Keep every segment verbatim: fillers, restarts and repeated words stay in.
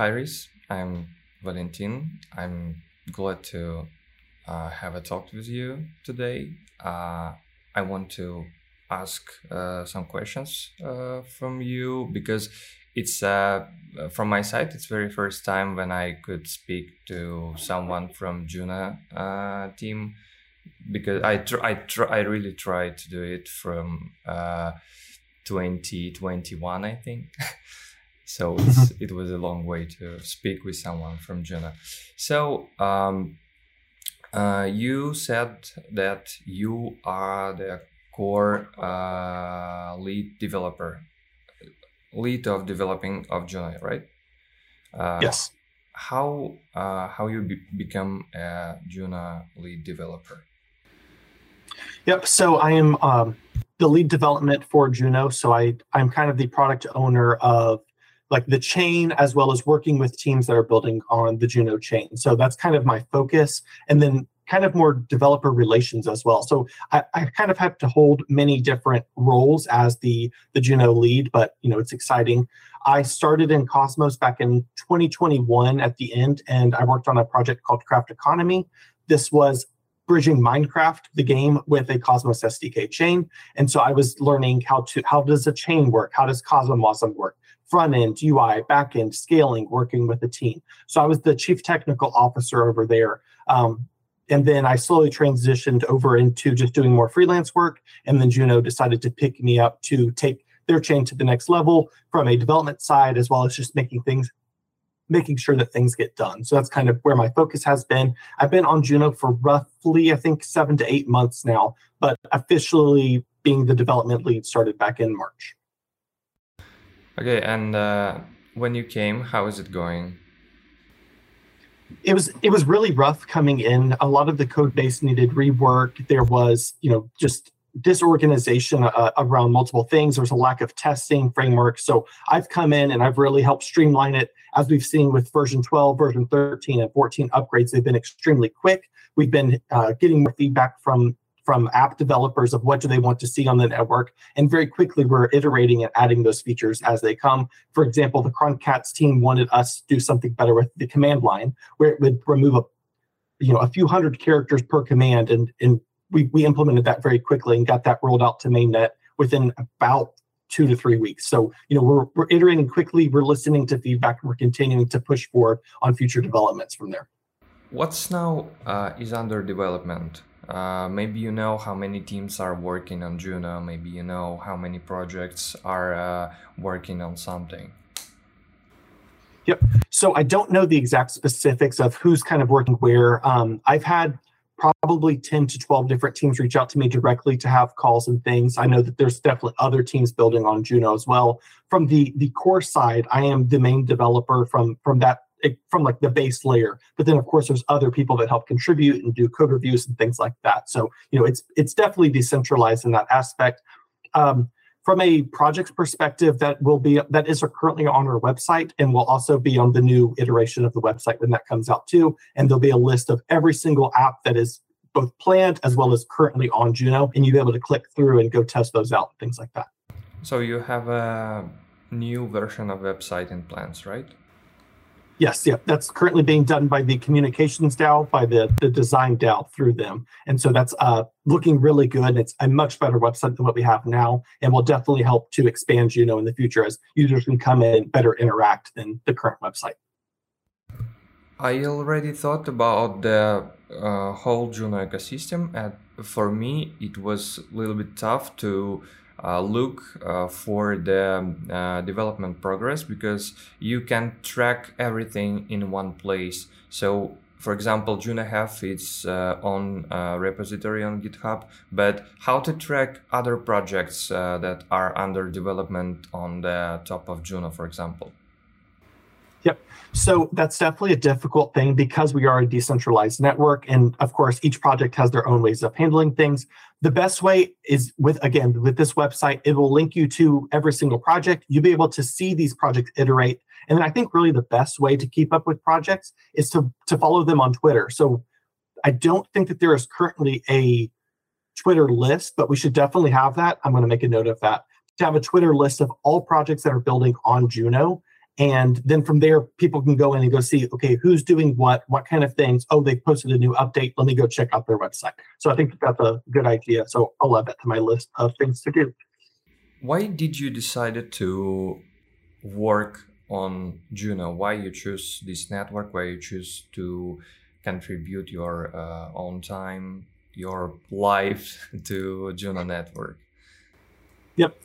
Iris. I'm Valentin. I'm glad to uh, have a talk with you today. Uh, I want to ask uh, some questions uh, from you because it's uh, from my side. It's very first time when I could speak to someone from Juno uh, team, because I tr I tr I really tried to do it from uh, twenty twenty-one, I think. So it's, it was a long way to speak with someone from Juno. So um, uh, you said that you are the core uh, lead developer, lead of developing of Juno, right? Uh, yes. How uh, how you be become a Juno lead developer? Yep. So I am um, the lead development for Juno. So I I'm kind of the product owner of like the chain, as well as working with teams that are building on the Juno chain. So that's kind of my focus, and then kind of more developer relations as well. So I, I kind of have to hold many different roles as the, the Juno lead, but you know, it's exciting. I started in Cosmos back in twenty twenty-one at the end, and I worked on a project called Craft Economy. This was bridging Minecraft, the game, with a Cosmos S D K chain. And so I was learning how to, how does a chain work? How does CosmWasm work? Front end, U I, back end, scaling, working with a team. So I was the chief technical officer over there. Um, and then I slowly transitioned over into just doing more freelance work. And then Juno decided to pick me up to take their chain to the next level from a development side, as well as just making things, making sure that things get done. So that's kind of where my focus has been. I've been on Juno for roughly, I think, seven to eight months now, but officially being the development lead started back in March. Okay, and uh, when you came, how is it going? It was it was really rough coming in. A lot of the code base needed rework. There was, you know, just disorganization uh, around multiple things. There was a lack of testing frameworks. So I've come in and I've really helped streamline it. As we've seen with version twelve, version thirteen, and fourteen upgrades, they've been extremely quick. We've been uh, getting more feedback from from app developers of what do they want to see on the network. And very quickly, we're iterating and adding those features as they come. For example, the Croncats team wanted us to do something better with the command line, where it would remove a, you know, a few hundred characters per command. And, and we, we implemented that very quickly and got that rolled out to mainnet within about two to three weeks. So, you know, we're, we're iterating quickly, we're listening to feedback, and we're continuing to push forward on future developments from there. What's now uh, is under development? Uh, maybe you know how many teams are working on Juno, maybe you know how many projects are uh, working on something. Yep. So I don't know the exact specifics of who's kind of working where. Um, I've had probably ten to twelve different teams reach out to me directly to have calls and things. I know that there's definitely other teams building on Juno as well. From the, the core side, I am the main developer from, from that It, from like the base layer, but then of course there's other people that help contribute and do code reviews and things like that. So you know, it's it's definitely decentralized in that aspect. Um, from a projects perspective, that will be that is currently on our website and will also be on the new iteration of the website when that comes out too. And there'll be a list of every single app that is both planned as well as currently on Juno, and you'll be able to click through and go test those out, things like that. So you have a new version of website in plans, right? Yes, yeah, that's currently being done by the communications DAO, by the, the design DAO through them. And so that's uh, looking really good. It's a much better website than what we have now, and will definitely help to expand Juno in the future as users can come in and better interact than the current website. I already thought about the uh, whole Juno ecosystem, and for me, it was a little bit tough to Uh, look uh, for the uh, development progress, because you can track everything in one place. So, for example, Juno have its uh, own uh, repository on GitHub, but how to track other projects uh, that are under development on the top of Juno, for example? Yep. So that's definitely a difficult thing because we are a decentralized network. And of course, each project has their own ways of handling things. The best way is with, again, with this website, it will link you to every single project. You'll be able to see these projects iterate. And then I think really the best way to keep up with projects is to, to follow them on Twitter. So I don't think that there is currently a Twitter list, but we should definitely have that. I'm going to make a note of that, to have a Twitter list of all projects that are building on Juno. And then from there, people can go in and go see, okay, who's doing what, what kind of things. Oh, they've posted a new update. Let me go check out their website. So I think that's a good idea. So I'll add that to my list of things to do. Why did you decide to work on Juno? Why you choose this network? Why you choose to contribute your uh, own time, your life to Juno network? Yep.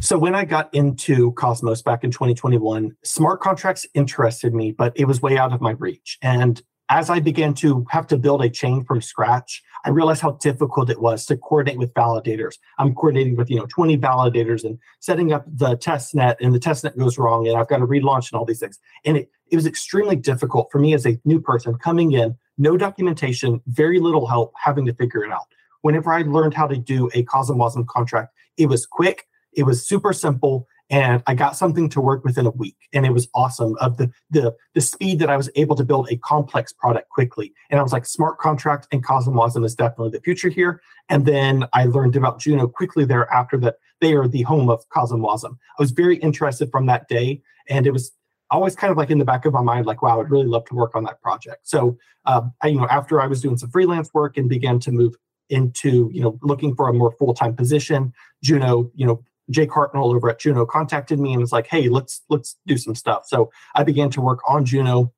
So when I got into Cosmos back in twenty twenty-one, smart contracts interested me, but it was way out of my reach. And as I began to have to build a chain from scratch, I realized how difficult it was to coordinate with validators. I'm coordinating with, you know, twenty validators and setting up the test net, and the test net goes wrong, and I've got to relaunch and all these things. And it, it was extremely difficult for me as a new person coming in, no documentation, very little help, having to figure it out. Whenever I learned how to do a CosmWasm contract, it was quick. It was super simple, and I got something to work within a week, and it was awesome of the, the, the speed that I was able to build a complex product quickly. And I was like, smart contract and CosmWasm is definitely the future here. And then I learned about Juno quickly thereafter, that they are the home of CosmWasm. I was very interested from that day, and it was always kind of like in the back of my mind, like, wow, I'd really love to work on that project. So uh, I, you know, after I was doing some freelance work and began to move into, you know, looking for a more full-time position, Juno, you know, Jay Carton over at Juno contacted me and was like, hey, let's let's do some stuff. So I began to work on Juno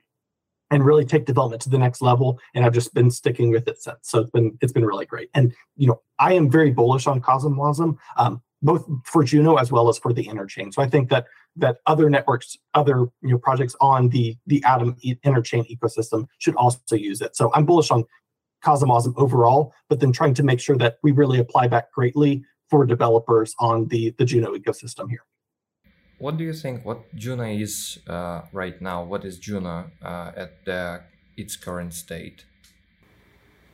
and really take development to the next level. And I've just been sticking with it since. So it's been it's been really great. And, you know, I am very bullish on CosmWasm, um, both for Juno as well as for the interchain. So I think that that other networks, other you know projects on the the Atom interchain ecosystem should also use it. So I'm bullish on CosmWasm overall, but then trying to make sure that we really apply back greatly for developers on the, the Juno ecosystem here. What do you think, what Juno is uh, right now? What is Juno uh, at the, its current state?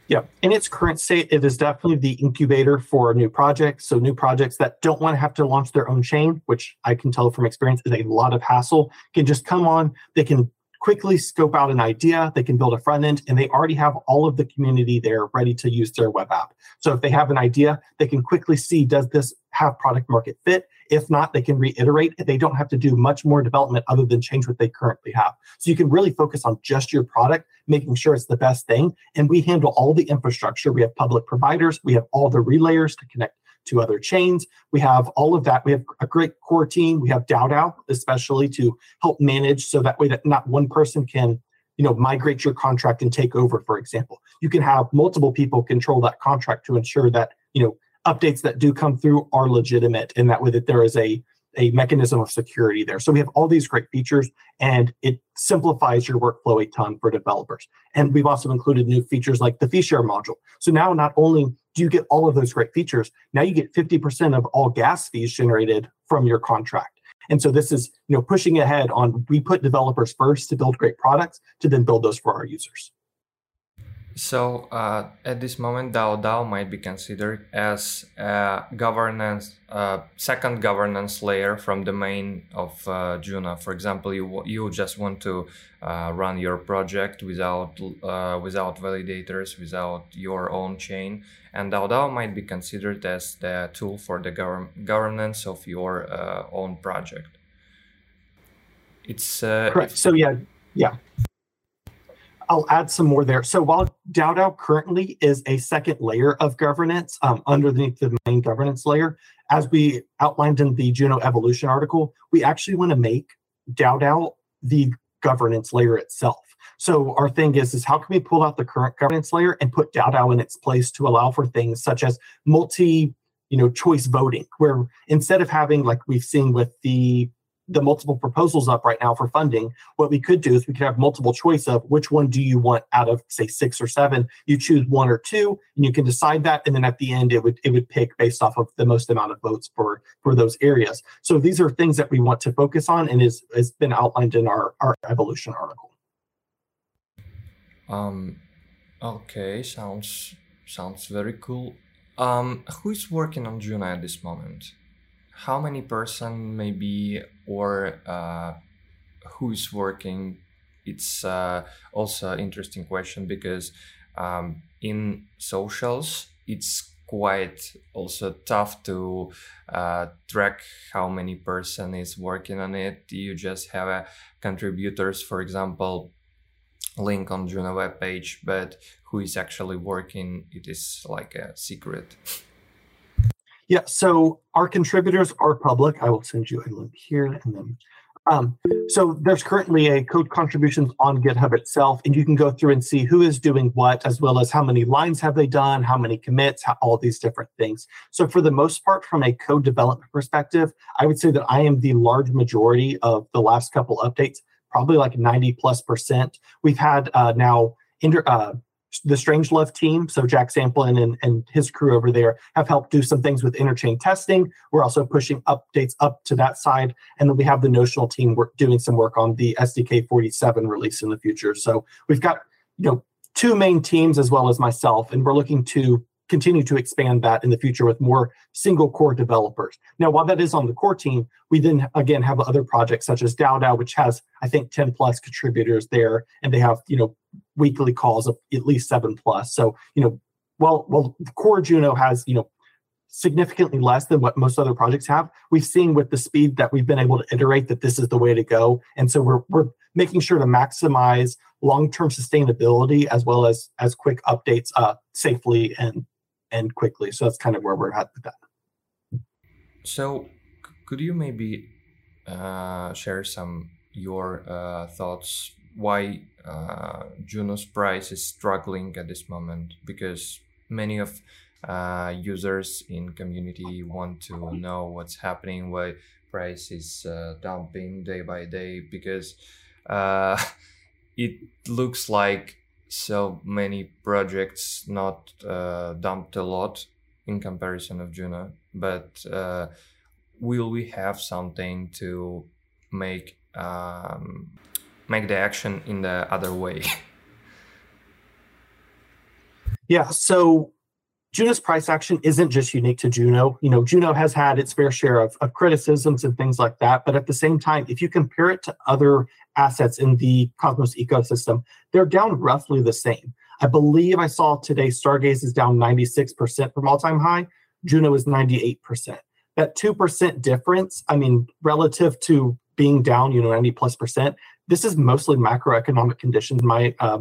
Yeah, in its current state, it is definitely the incubator for new projects. So new projects that don't want to have to launch their own chain, which I can tell from experience is a lot of hassle, can just come on, they can quickly scope out an idea, they can build a front end, and they already have all of the community there ready to use their web app. So if they have an idea, they can quickly see, does this have product market fit? If not, they can reiterate. They don't have to do much more development other than change what they currently have. So you can really focus on just your product, making sure it's the best thing. And we handle all the infrastructure. We have public providers. We have all the relayers to connect to other chains. We have all of that. We have a great core team. We have DAO DAO, especially to help manage, so that way that not one person can, you know, migrate your contract and take over, for example. You can have multiple people control that contract to ensure that, you know, updates that do come through are legitimate, and that way that there is a, a mechanism of security there. So we have all these great features, and it simplifies your workflow a ton for developers. And we've also included new features like the fee share module. So now not only do you get all of those great features, now you get fifty percent of all gas fees generated from your contract. And so this is, you know, pushing ahead on, we put developers first to build great products, to then build those for our users. So uh, at this moment, DAO DAO might be considered as a governance, uh, second governance layer from the main of uh, Juno. For example, you you just want to uh, run your project without uh, without validators, without your own chain, and DAO DAO might be considered as the tool for the gov- governance of your uh, own project. It's uh, correct. It's, so yeah, yeah. I'll add some more there. So while DAO DAO currently is a second layer of governance um, underneath the main governance layer, as we outlined in the Juno Evolution article, we actually want to make DAO DAO the governance layer itself. So our thing is, is how can we pull out the current governance layer and put DAO DAO in its place to allow for things such as multi, you know, choice voting, where instead of having, like we've seen with the the multiple proposals up right now for funding, what we could do is we could have multiple choice of which one do you want out of, say, six or seven. You choose one or two, and you can decide that. And then at the end, it would it would pick based off of the most amount of votes for, for those areas. So these are things that we want to focus on, and is has been outlined in our, our Evolution article. Um, okay, sounds sounds very cool. Um, who is working on Juno at this moment? How many person maybe, or uh, who's working? It's uh, also an interesting question, because um, in socials, it's quite also tough to uh, track how many person is working on it. You just have a contributors, for example, link on Juno webpage, but who is actually working, it is like a secret. Yeah, so our contributors are public. I will send you a link here. And then, um, so there's currently a code contributions on GitHub itself, and you can go through and see who is doing what, as well as how many lines have they done, how many commits, how, all these different things. So for the most part, from a code development perspective, I would say that I am the large majority of the last couple updates, probably like ninety plus percent. We've had uh, now inter, uh, the Strangelove team, so Jack Samplin and, and his crew over there have helped do some things with interchain testing. We're also pushing updates up to that side. And then we have the Notional team work, doing some work on the S D K forty-seven release in the future. So we've got, you know, two main teams as well as myself, and we're looking to continue to expand that in the future with more single core developers. Now, while that is on the core team, we then again have other projects such as DAO DAO, which has, I think, ten plus contributors there, and they have, you know, weekly calls of at least seven plus. So, you know, while, while core Juno has, you know, significantly less than what most other projects have, we've seen with the speed that we've been able to iterate that this is the way to go. And so we're, we're making sure to maximize long-term sustainability as well as, as quick updates uh, safely and and quickly. So that's kind of where we're at with that. So could you maybe uh, share some your uh, thoughts why uh, Juno's price is struggling at this moment? Because many of uh, users in community want to know what's happening, why price is uh, dumping day by day, because uh, it looks like so many projects not uh, dumped a lot in comparison of Juno, but uh, will we have something to make um, make the action in the other way? Yeah, so Juno's price action isn't just unique to Juno. You know, Juno has had its fair share of, of criticisms and things like that. But at the same time, if you compare it to other assets in the Cosmos ecosystem, they're down roughly the same. I believe I saw today Stargaze is down ninety-six percent from all-time high. Juno is ninety-eight percent. That two percent difference, I mean, relative to being down, you know, ninety plus percent, this is mostly macroeconomic conditions. My uh,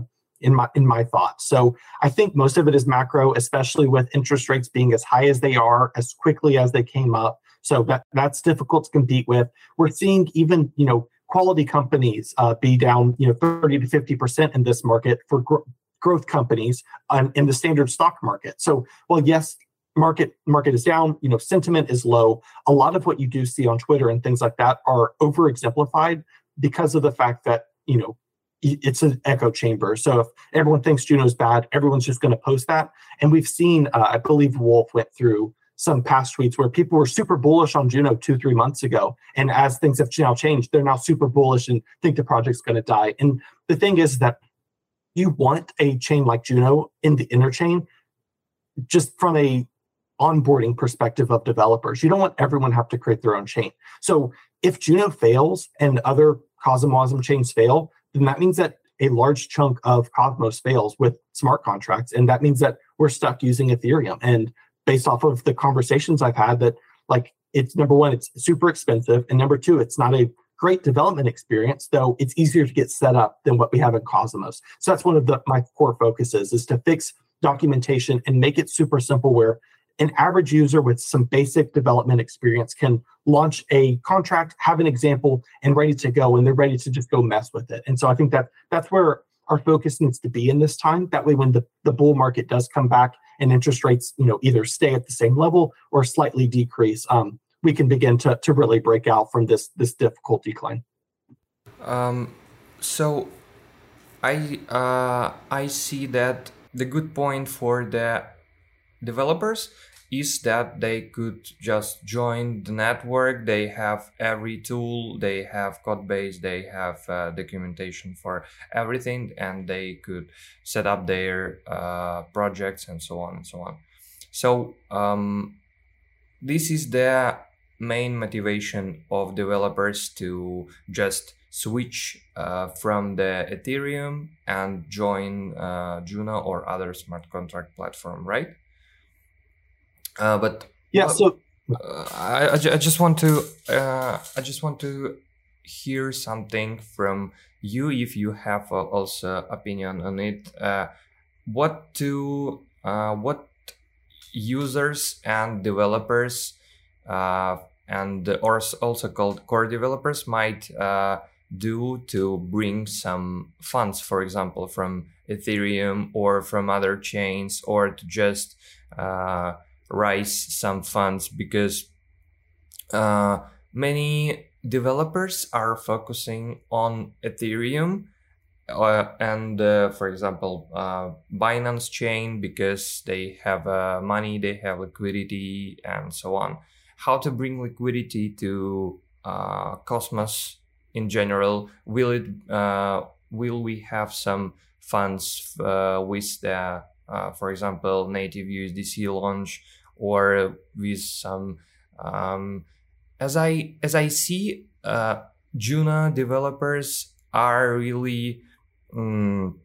In my in my thoughts. So I think most of it is macro, especially with interest rates being as high as they are, as quickly as they came up. So that, that's difficult to compete with. We're seeing even, you know, quality companies uh, be down, you know, thirty to fifty percent in this market for gr- growth companies on, in the standard stock market. So, well, yes, market market is down, you know, sentiment is low. A lot of what you do see on Twitter and things like that are over-exemplified because of the fact that, you know, it's an echo chamber. So if everyone thinks Juno's bad, everyone's just going to post that. And we've seen, uh, I believe Wolf went through some past tweets where people were super bullish on Juno two, three months ago. And as things have now changed, they're now super bullish and think the project's going to die. And the thing is that you want a chain like Juno in the interchain just from a onboarding perspective of developers. You don't want everyone to have to create their own chain. So if Juno fails and other CosmWasm chains fail, then that means that a large chunk of Cosmos fails with smart contracts. And that means that we're stuck using Ethereum. And based off of the conversations I've had that, like, it's number one, it's super expensive. And number two, it's not a great development experience, though it's easier to get set up than what we have in Cosmos. So that's one of the, my core focuses is to fix documentation and make it super simple where an average user with some basic development experience can launch a contract, have an example, and ready to go, and they're ready to just go mess with it. And so I think that that's where our focus needs to be in this time. That way, when the, the bull market does come back and interest rates, you know, either stay at the same level or slightly decrease, um, we can begin to to really break out from this this difficult decline. Um, so I uh, I see that the good point for the developers is that they could just join the network. They have every tool, they have code base, they have uh, documentation for everything, and they could set up their uh, projects and so on and so on. So um, this is the main motivation of developers to just switch uh, from the Ethereum and join uh, Juno or other smart contract platform, right? Uh, but yeah, well, so uh, I, I, I just want to uh, I just want to hear something from you if you have uh, also opinion on it. Uh, what to uh, what users and developers uh, and or also called core developers might uh, do to bring some funds, for example, from Ethereum or from other chains, or to just uh, raise some funds, because uh, many developers are focusing on Ethereum uh, and, uh, for example, uh, Binance chain, because they have uh, money, they have liquidity, and so on. How to bring liquidity to uh, Cosmos in general? Will it? Uh, will we have some funds uh, with the, uh, for example, native U S D C launch, or with some? Um, as I as I see, uh, Juno developers are really um,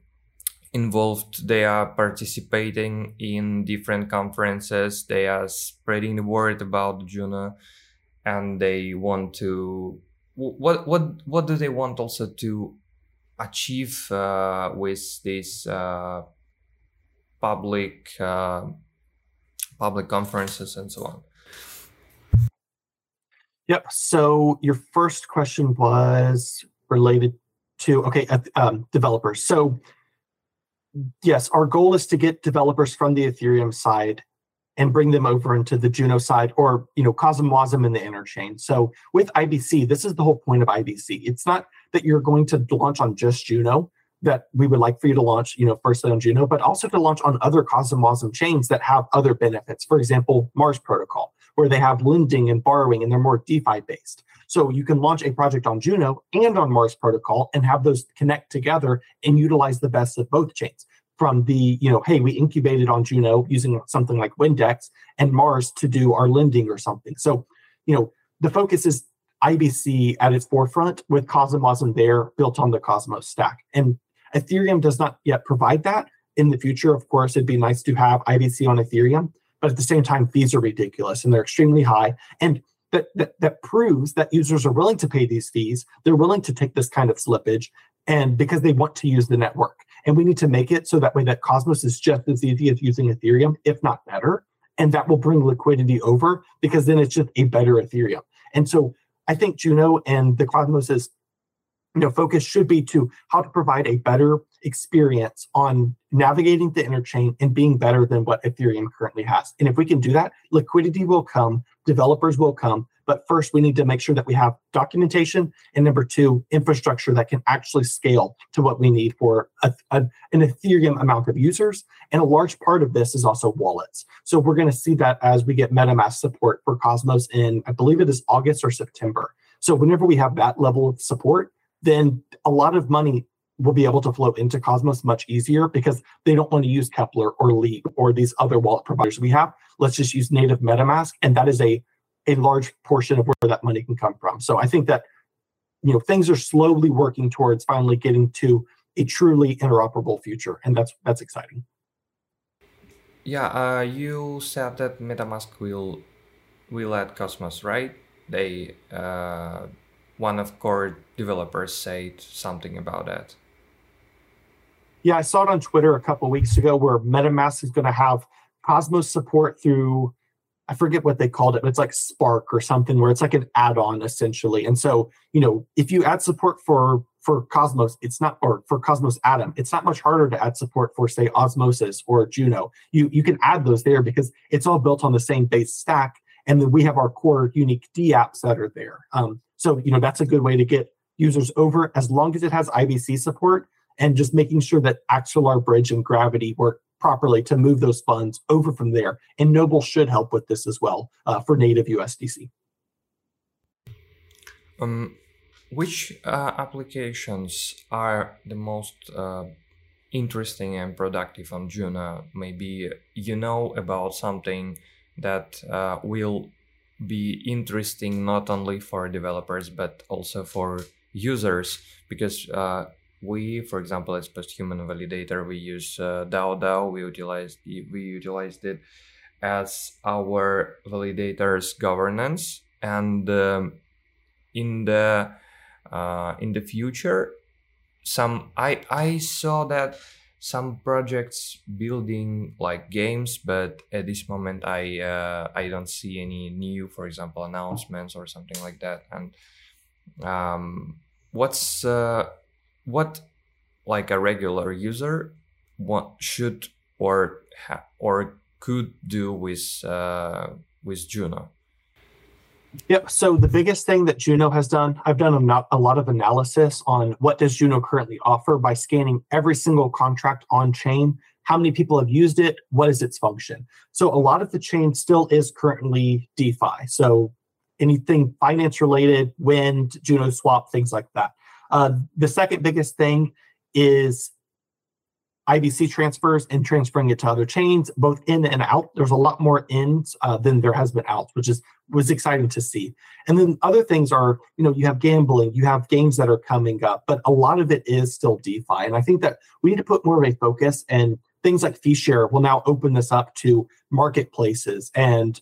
involved. They are participating in different conferences. They are spreading the word about Juno, and they want to. What what what do they want also to achieve uh, with these uh, public uh, public conferences and so on? Yep. So your first question was related to okay um, developers. So yes, our goal is to get developers from the Ethereum side and bring them over into the Juno side, or you know, CosmWasm in the interchain. So with I B C, this is the whole point of I B C. It's not that you're going to launch on just Juno. That we would like for you to launch, you know, firstly on Juno, but also to launch on other CosmWasm chains that have other benefits. For example, Mars Protocol, where they have lending and borrowing, and they're more DeFi based. So you can launch a project on Juno and on Mars Protocol, and have those connect together and utilize the best of both chains. From the, you know, hey, we incubated on Juno using something like Windex and Mars to do our lending or something. So, you know, the focus is I B C at its forefront, with CosmWasm there built on the Cosmos stack. And Ethereum does not yet provide that. In the future, of course, it'd be nice to have I B C on Ethereum, but at the same time, fees are ridiculous and they're extremely high. And that that, that proves that users are willing to pay these fees. They're willing to take this kind of slippage, and because they want to use the network. And we need to make it so that way that Cosmos is just as easy as using Ethereum, if not better. And that will bring liquidity over, because then it's just a better Ethereum. And so I think Juno and the Cosmos's, you know, focus should be to how to provide a better experience on navigating the interchain and being better than what Ethereum currently has. And if we can do that, liquidity will come, developers will come. But first, we need to make sure that we have documentation, and number two, infrastructure that can actually scale to what we need for a, a, an Ethereum amount of users. And a large part of this is also wallets. So we're going to see that as we get MetaMask support for Cosmos in, I believe it is August or September. So whenever we have that level of support, then a lot of money will be able to flow into Cosmos much easier, because they don't want to use Kepler or Leap or these other wallet providers we have. Let's just use native MetaMask, and that is a a large portion of where that money can come from. So I think that, you know, things are slowly working towards finally getting to a truly interoperable future, and that's that's exciting. Yeah, uh, you said that MetaMask will will add Cosmos, right? They uh, one of core developers said something about that. Yeah, I saw it on Twitter a couple of weeks ago, where MetaMask is going to have Cosmos support through, I forget what they called it, but it's like Spark or something, where it's like an add-on essentially. And so, you know, if you add support for for Cosmos, it's not, or for Cosmos Atom, it's not much harder to add support for, say, Osmosis or Juno. You you can add those there because it's all built on the same base stack, and then we have our core unique D apps that are there. Um, so you know that's a good way to get users over, as long as it has I B C support, and just making sure that Axelar Bridge and Gravity work properly to move those funds over from there. And Noble should help with this as well uh, for native U S D C. Um, which uh, applications are the most uh, interesting and productive on Juno? Maybe you know about something that uh, will be interesting not only for developers, but also for users, because uh, we, for example, as post-human validator, we use uh, DAO DAO. We utilized we utilized it, as our validator's governance, and um, in the uh, in the future, some I I saw that some projects building like games, but at this moment I uh, I don't see any new, for example, announcements or something like that. And um, what's uh, what like a regular user what should or ha or could do with uh, with Juno? Yep. So the biggest thing that Juno has done, I've done a lot of analysis on what does Juno currently offer by scanning every single contract on chain, how many people have used it, what is its function. So a lot of the chain still is currently DeFi. So anything finance related, Wind, Juno Swap, things like that. Uh, the second biggest thing is I B C transfers and transferring it to other chains, both in and out. There's a lot more ins uh, than there has been outs, which is was exciting to see. And then other things are, you know, you have gambling, you have games that are coming up, but a lot of it is still DeFi. And I think that we need to put more of a focus, and things like fee share will now open this up to marketplaces and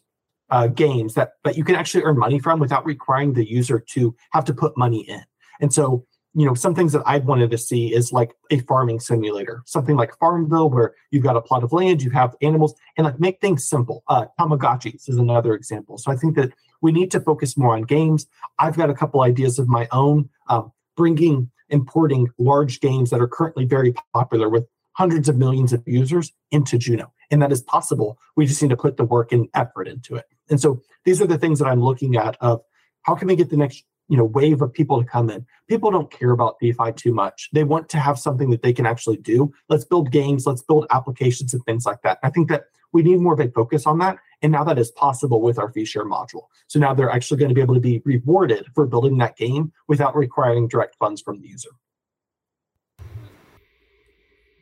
uh, games that, that you can actually earn money from without requiring the user to have to put money in. And so, you know, some things that I've wanted to see is like a farming simulator, something like Farmville, where you've got a plot of land, you have animals, and like make things simple. Uh, Tamagotchis is another example. So I think that we need to focus more on games. I've got a couple ideas of my own, um, bringing, importing large games that are currently very popular with hundreds of millions of users into Juno. And that is possible. We just need to put the work and effort into it. And so these are the things that I'm looking at of how can we get the next, you know, wave of people to come in. People don't care about DeFi too much. They want to have something that they can actually do. Let's build games, let's build applications and things like that. I think that we need more of a focus on that. And now that is possible with our fee share module. So now they're actually going to be able to be rewarded for building that game without requiring direct funds from the user.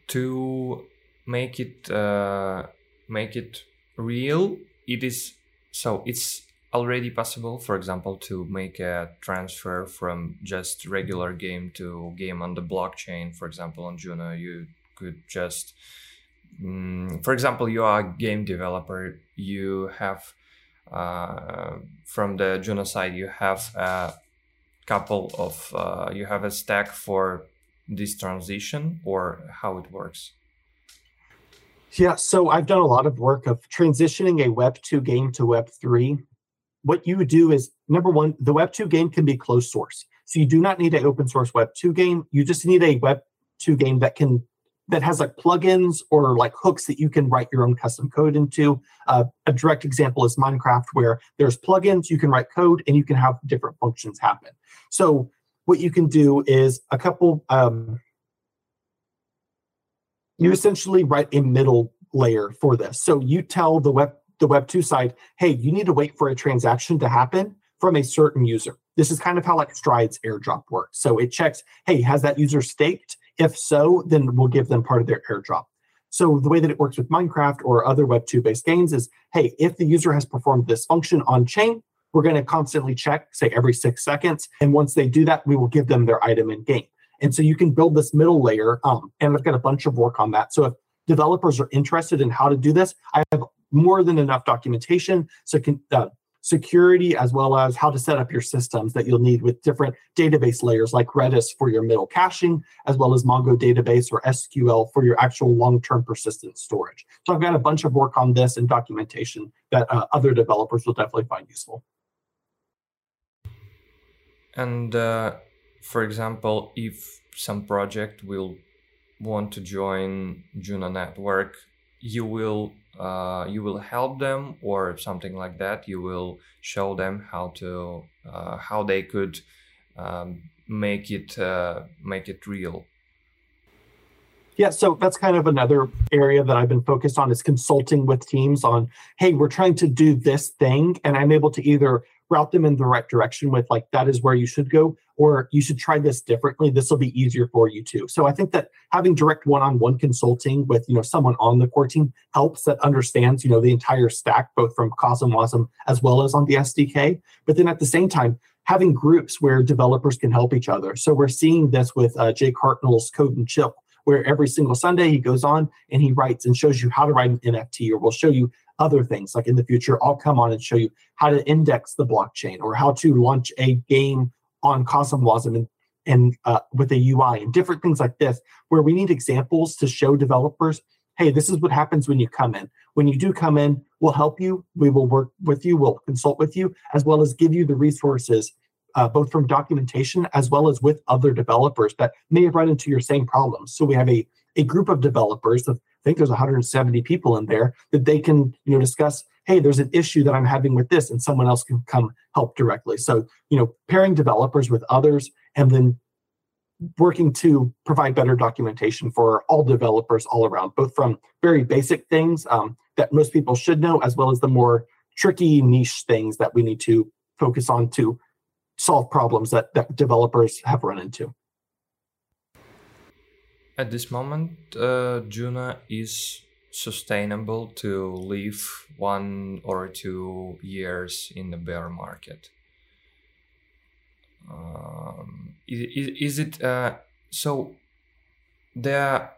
To make it, uh, make it real, it is, so it's already possible, for example, to make a transfer from just regular game to game on the blockchain. For example, on Juno, you could just, um, for example, you are a game developer, you have, uh, from the Juno side, you have a couple of, uh, you have a stack for this transition, or how it works? Yeah, so I've done a lot of work of transitioning a Web two game to Web three. What you do is, number one, the Web two game can be closed source. So you do not need an open source Web two game. You just need a Web two game that can that has like plugins or like hooks that you can write your own custom code into. Uh, a direct example is Minecraft, where there's plugins, you can write code, and you can have different functions happen. So what you can do is a couple, um, you essentially write a middle layer for this. So you tell the web the Web two side, hey, you need to wait for a transaction to happen from a certain user. This is kind of how like Strides airdrop works. So it checks, hey, has that user staked? If so, then we'll give them part of their airdrop. So the way that it works with Minecraft or other Web two based games is, hey, if the user has performed this function on chain, we're going to constantly check, say every six seconds. And once they do that, we will give them their item in game. And so you can build this middle layer. Um, and I've got a bunch of work on that. So if developers are interested in how to do this, I have more than enough documentation, so can, uh, security, as well as how to set up your systems that you'll need with different database layers like Redis for your middle caching, as well as Mongo database or S Q L for your actual long-term persistent storage. So I've got a bunch of work on this and documentation that uh, other developers will definitely find useful. And uh, for example, if some project will want to join Juno Network, you will uh you will help them or something like that? You will show them how to uh how they could um make it uh make it real? Yeah, so that's kind of another area that I've been focused on, is consulting with teams on, hey, we're trying to do this thing, and I'm able to either route them in the right direction with like, that is where you should go, or you should try this differently. This will be easier for you too. So I think that having direct one-on-one consulting with, you know, someone on the core team helps, that understands, you know, the entire stack, both from CosmWasm as well as on the S D K. But then at the same time, having groups where developers can help each other. So we're seeing this with uh, Jay Carton's Code and Chill, where every single Sunday he goes on and he writes and shows you how to write an N F T, or will show you other things. Like in the future, I'll come on and show you how to index the blockchain or how to launch a game on CosmWasm and, and uh, with a U I and different things like this, where we need examples to show developers, hey, this is what happens when you come in. When you do come in, we'll help you. We will work with you. We'll consult with you, as well as give you the resources, uh, both from documentation as well as with other developers that may have run into your same problems. So we have a, a group of developers, of, I think there's one hundred seventy people in there, that they can you know discuss, hey, there's an issue that I'm having with this, and someone else can come help directly. So you know pairing developers with others and then working to provide better documentation for all developers all around, both from very basic things um, that most people should know, as well as the more tricky niche things that we need to focus on to solve problems that, that developers have run into. At this moment, uh, Juno is sustainable to live one or two years in the bear market. Um, is, is it uh, so the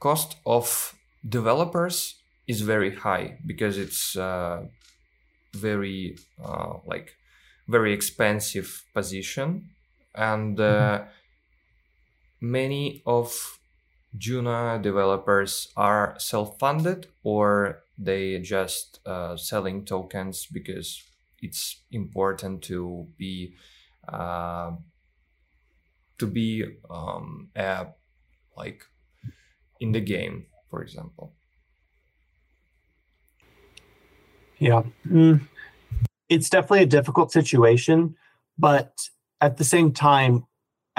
cost of developers is very high because it's uh, very uh, like very expensive position, and uh, mm-hmm. many of Juno developers are self-funded, or they just uh, selling tokens because it's important to be Uh, to be um, uh, like in the game, for example. Yeah, mm. It's definitely a difficult situation, but at the same time,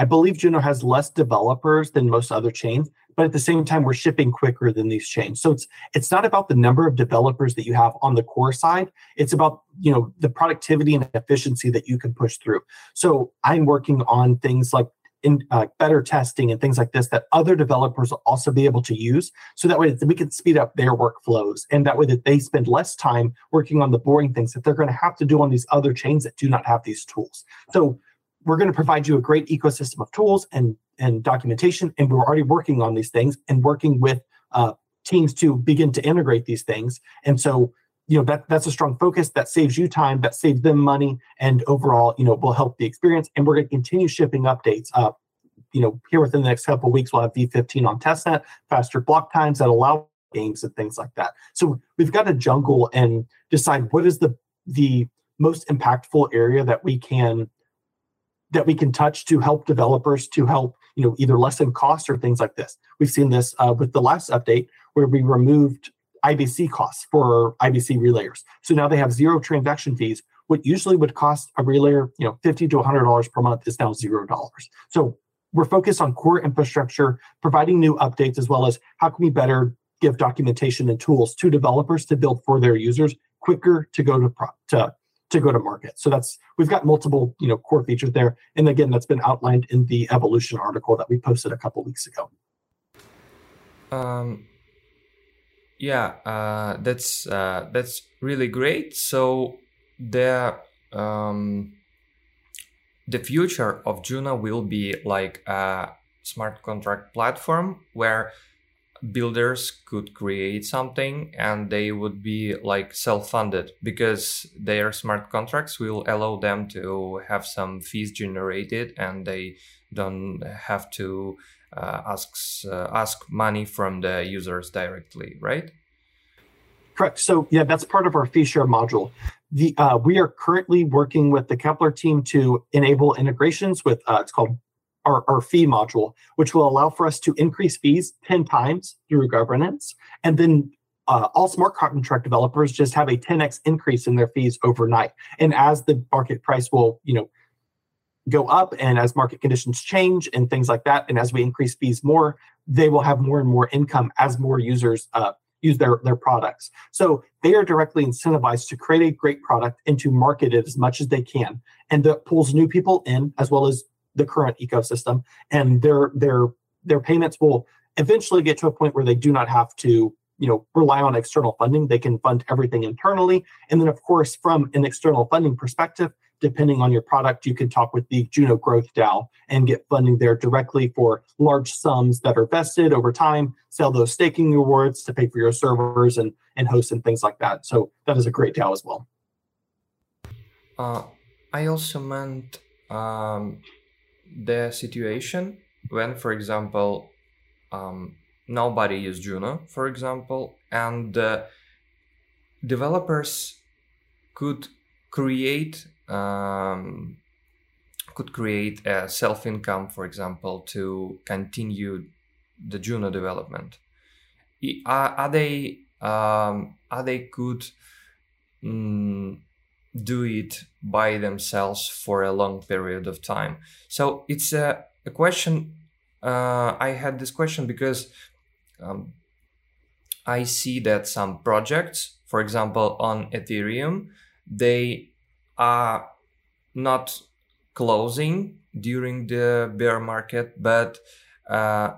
I believe Juno has less developers than most other chains, but at the same time, we're shipping quicker than these chains. So it's it's not about the number of developers that you have on the core side. It's about you know the productivity and efficiency that you can push through. So I'm working on things like in, uh, better testing and things like this that other developers will also be able to use. So that way that we can speed up their workflows, and that way that they spend less time working on the boring things that they're going to have to do on these other chains that do not have these tools. So we're going to provide you a great ecosystem of tools and, and documentation, and we're already working on these things and working with uh, teams to begin to integrate these things. And so, you know, that that's a strong focus that saves you time, that saves them money, and overall, you know, will help the experience. And we're going to continue shipping updates up. You know, here within the next couple of weeks, we'll have V fifteen on testnet, faster block times that allow games and things like that. So we've got to jungle and decide what is the the most impactful area that we can that we can touch to help developers, to help you know either lessen costs or things like this. We've seen this uh, with the last update where we removed I B C costs for I B C relayers. So now they have zero transaction fees. What usually would cost a relayer you know fifty to one hundred dollars per month is now zero dollars. So we're focused on core infrastructure, providing new updates, as well as how can we better give documentation and tools to developers to build for their users quicker to go to, pro to to go to market. So that's, we've got multiple, you know, core features there. And again, that's been outlined in the Evolution article that we posted a couple weeks ago. Um, yeah, uh, that's, uh, that's really great. So the, um, the future of Juno will be like a smart contract platform where builders could create something and they would be like self-funded, because their smart contracts will allow them to have some fees generated, and they don't have to uh, ask uh, ask money from the users directly, right? Correct. So yeah, that's part of our fee share module. The uh, we are currently working with the Kepler team to enable integrations with uh, it's called Our, our fee module, which will allow for us to increase fees ten times through governance. And then uh, all smart contract developers just have a ten X increase in their fees overnight. And as the market price will, you know, go up, and as market conditions change and things like that, and as we increase fees more, they will have more and more income as more users uh, use their, their products. So they are directly incentivized to create a great product and to market it as much as they can. And that pulls new people in, as well as the current ecosystem, and their their their payments will eventually get to a point where they do not have to you know rely on external funding. They can fund everything internally, and then of course from an external funding perspective, depending on your product, you can talk with the Juno Growth DAO and get funding there directly for large sums that are vested over time, sell those staking rewards to pay for your servers and, and hosts and things like that. So that is a great DAO as well. Uh, I also meant um, the situation when, for example, um, nobody used Juno, for example, and uh, developers could create um, could create a self-income, for example, to continue the Juno development. Are, are they um, are they could mm, do it by themselves for a long period of time? So it's a, a question. Uh, I had this question because um, I see that some projects, for example, on Ethereum, they are not closing during the bear market, but uh,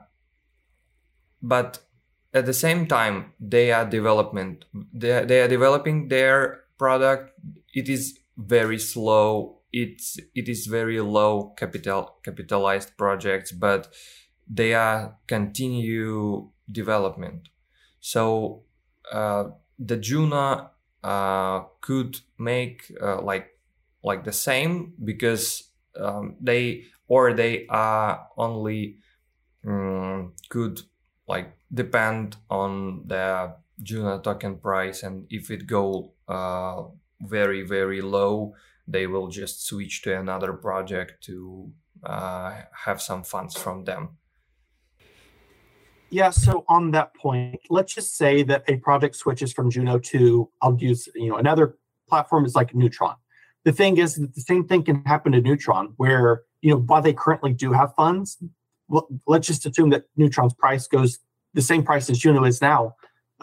but at the same time they are development. They, they are developing their product. It is very slow. It's it is very low capital capitalized projects, but they are continue development. So uh, the Juno Uh, could make uh, like like the same, because um, they or they are only um, could like depend on the Juno token price, and if it go uh, very very low, they will just switch to another project to uh, have some funds from them. Yeah, so on that point, let's just say that a product switches from Juno to, I'll use, you know, another platform is like Neutron. The thing is that the same thing can happen to Neutron, where, you know, while they currently do have funds, well, let's just assume that Neutron's price goes the same price as Juno is now.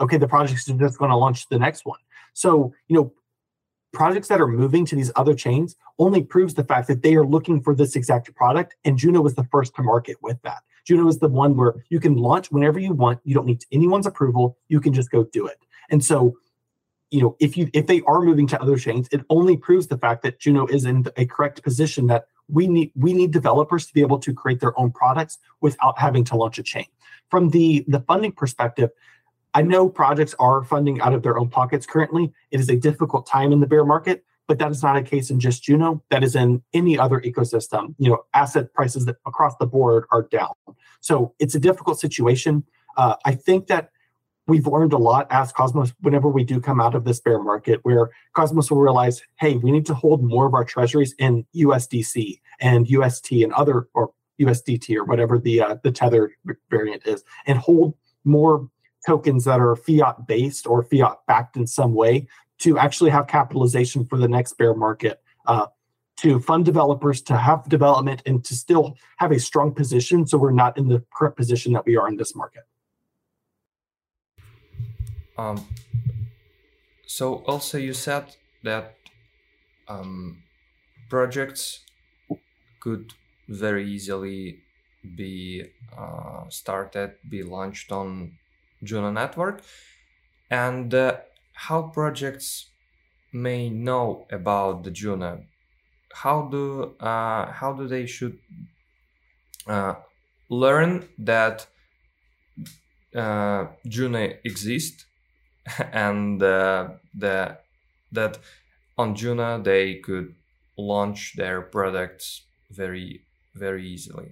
Okay, the project's just going to launch the next one. So, you know, projects that are moving to these other chains only proves the fact that they are looking for this exact product, and Juno was the first to market with that. Juno is the one where you can launch whenever you want. You don't need anyone's approval. You can just go do it. And so, you know, if you if they are moving to other chains, it only proves the fact that Juno is in a correct position, that we need we need developers to be able to create their own products without having to launch a chain. From the, the funding perspective, I know projects are funding out of their own pockets currently. It is a difficult time in the bear market, but that is not a case in just Juno. That is in any other ecosystem. You know, asset prices that across the board are down. So it's a difficult situation. Uh, I think that we've learned a lot as Cosmos whenever we do come out of this bear market, where Cosmos will realize, hey, we need to hold more of our treasuries in U S D C and U S T and other, or U S D T or whatever the uh, the Tether variant is, and hold more tokens that are fiat based or fiat backed in some way, to actually have capitalization for the next bear market, uh, to fund developers, to have development, and to still have a strong position, so we're not in the current position that we are in this market. Um, so also you said that um, projects could very easily be uh, started, be launched on Juno network, and uh, how projects may know about the Juno? How do uh, how do they should uh, learn that uh, Juno exists, and uh, the, that on Juno they could launch their products very very easily?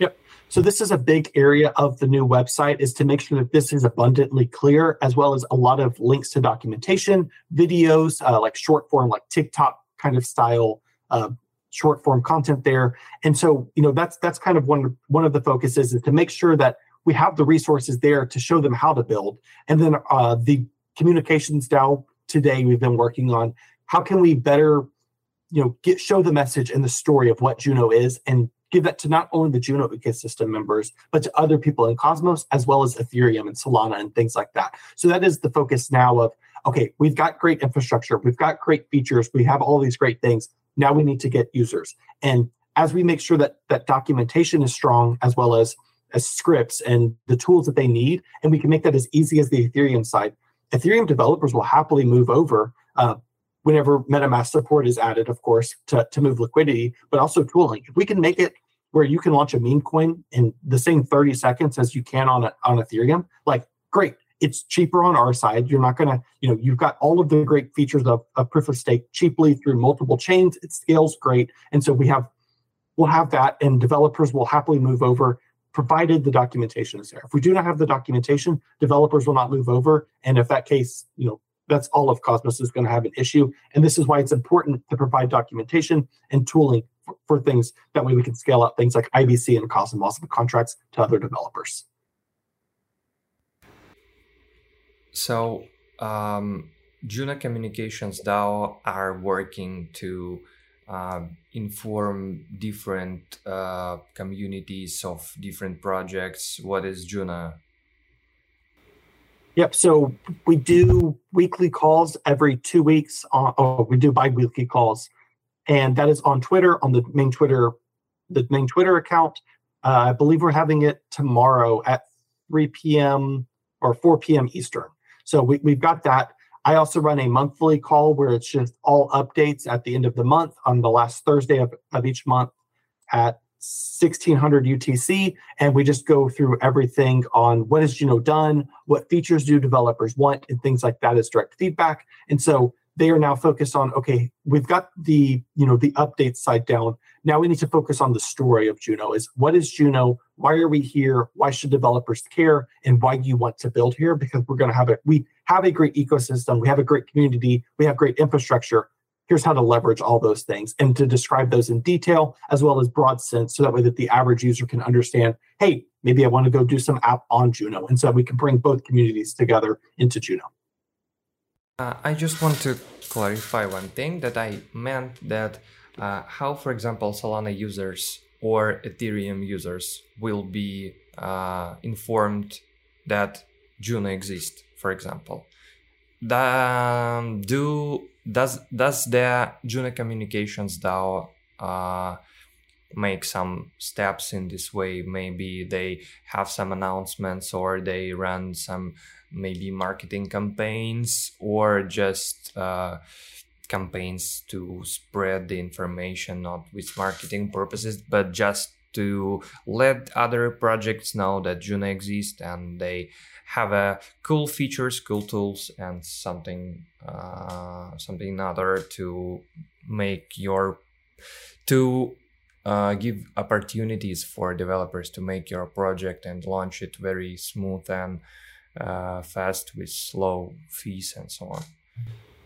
Yep. So this is a big area of the new website, is to make sure that this is abundantly clear, as well as a lot of links to documentation, videos, uh, like short form, like TikTok kind of style, uh, short form content there. And so, you know, that's that's kind of one, one of the focuses, is to make sure that we have the resources there to show them how to build. And then uh, the communications DAO today we've been working on, how can we better, you know, get show the message and the story of what Juno is, and give that to not only the Juno ecosystem members, but to other people in Cosmos, as well as Ethereum and Solana and things like that. So that is the focus now of, okay, we've got great infrastructure, we've got great features, we have all these great things. Now we need to get users. And as we make sure that that documentation is strong, as well as, as scripts and the tools that they need, and we can make that as easy as the Ethereum side, Ethereum developers will happily move over, uh, whenever MetaMask support is added, of course, to, to move liquidity, but also tooling. If we can make it where you can launch a meme coin in the same thirty seconds as you can on a, on Ethereum, like, great. It's cheaper on our side. You're not going to, you know, you've got all of the great features of, of proof of stake cheaply through multiple chains. It scales great. And so we have, we'll have that, and developers will happily move over, provided the documentation is there. If we do not have the documentation, developers will not move over. And if that case, you know, that's all of Cosmos is going to have an issue. And this is why it's important to provide documentation and tooling for, for things. That way we can scale up things like I B C and CosmWasm contracts to other developers. So, um, Juno Communications DAO are working to uh, inform different uh, communities of different projects. What is Juno? Yep. So we do weekly calls every two weeks. On, oh, we do bi-weekly calls, and that is on Twitter, on the main Twitter, the main Twitter account. Uh, I believe we're having it tomorrow at three p m or four p m Eastern. So we, we've got that. I also run a monthly call where it's just all updates at the end of the month on the last Thursday of, of each month at sixteen hundred U T C. And we just go through everything on what has Juno done, what features do developers want, and things like that as direct feedback. And so they are now focused on, okay, we've got the, you know, the update side down. Now we need to focus on the story of Juno. Is what is Juno? Why are we here? Why should developers care? And why do you want to build here? Because we're going to have a, we have a great ecosystem. We have a great community. We have great infrastructure. Here's how to leverage all those things and to describe those in detail as well as broad sense. So that way that the average user can understand, hey, maybe I want to go do some app on Juno. And so we can bring both communities together into Juno. Uh, I just want to clarify one thing that I meant that uh, how, for example, Solana users or Ethereum users will be uh, informed that Juno exists, for example. The, do does does the Juno Communications DAO uh, make some steps in this way? Maybe they have some announcements, or they run some maybe marketing campaigns, or just uh, campaigns to spread the information, not with marketing purposes, but just to let other projects know that Juno exists and they have a cool features, cool tools, and something, uh, something other to make your to. Uh, give opportunities for developers to make your project and launch it very smooth and uh, fast with low fees and so on.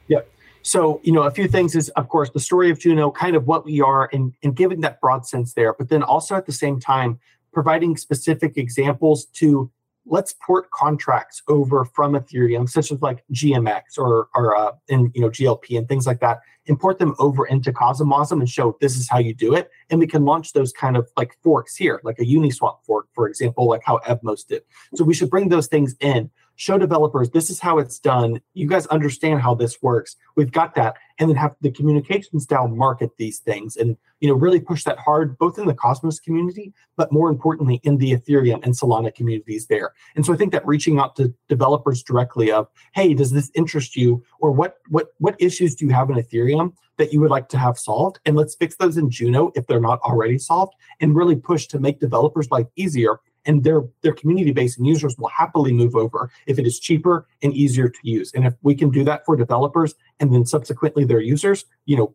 Yep. So, you know, a few things is, of course, the story of Juno, kind of what we are, and, and giving that broad sense there, but then also at the same time, providing specific examples to let's port contracts over from Ethereum, such as like G M X or, or uh, and, you know, G L P and things like that, import them over into CosmWasm and show this is how you do it. And we can launch those kind of like forks here, like a Uniswap fork, for example, like how Evmos did. So we should bring those things in, show developers, this is how it's done. You guys understand how this works. We've got that. And then have the communications DAO market these things and, you know, really push that hard, both in the Cosmos community, but more importantly, in the Ethereum and Solana communities there. And so I think that reaching out to developers directly of, hey, does this interest you? Or what, what, what issues do you have in Ethereum that you would like to have solved? And let's fix those in Juno if they're not already solved, and really push to make developers' life easier. And their, their community base and users will happily move over if it is cheaper and easier to use. And if we can do that for developers and then subsequently their users, you know,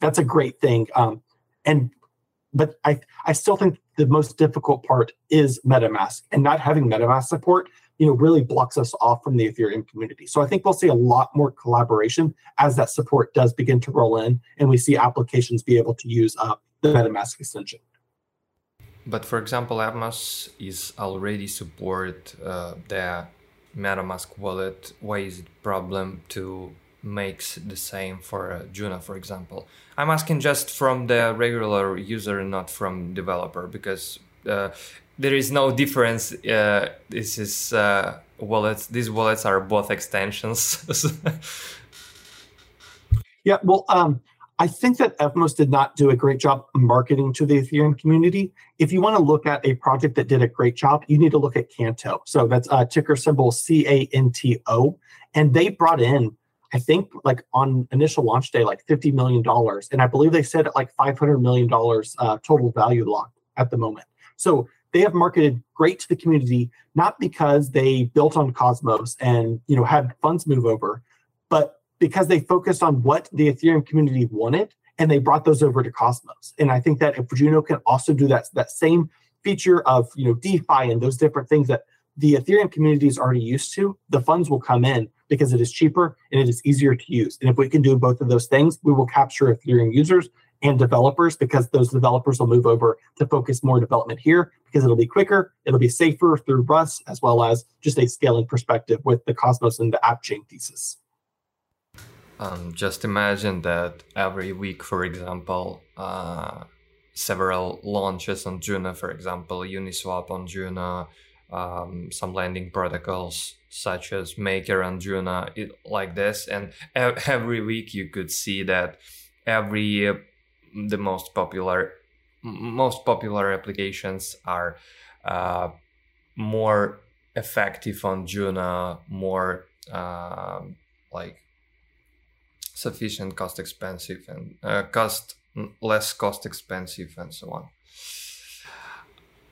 that's a great thing. Um, and but I, I still think the most difficult part is MetaMask, and not having MetaMask support, you know, really blocks us off from the Ethereum community. So I think we'll see a lot more collaboration as that support does begin to roll in, and we see applications be able to use uh, the MetaMask extension. But for example, Evmos is already support uh, the MetaMask wallet. Why is it a problem to make the same for uh, Juno, for example? I'm asking just from the regular user, not from developer, because uh, there is no difference. Uh, this is uh, wallets. These wallets are both extensions. Yeah. Well. Um... I think that Evmos did not do a great job marketing to the Ethereum community. If you want to look at a project that did a great job, you need to look at Canto. So that's uh, ticker symbol C A N T O. And they brought in, I think like on initial launch day, like fifty million dollars. And I believe they said like five hundred million dollars uh, total value locked at the moment. So they have marketed great to the community, not because they built on Cosmos and, you know, had funds move over, but because they focused on what the Ethereum community wanted and they brought those over to Cosmos. And I think that if Juno can also do that, that same feature of, you know, DeFi and those different things that the Ethereum community is already used to, the funds will come in because it is cheaper and it is easier to use. And if we can do both of those things, we will capture Ethereum users and developers, because those developers will move over to focus more development here because it'll be quicker, it'll be safer through Rust, as well as just a scaling perspective with the Cosmos and the app chain thesis. Um, just imagine that every week, for example, uh, several launches on Juno, for example, Uniswap on Juno, um, some lending protocols such as Maker on Juno, it, like this. And ev- every week you could see that every uh, the most popular most popular applications are uh, more effective on Juno, more uh, like sufficient, cost expensive, and uh, cost less cost expensive, and so on.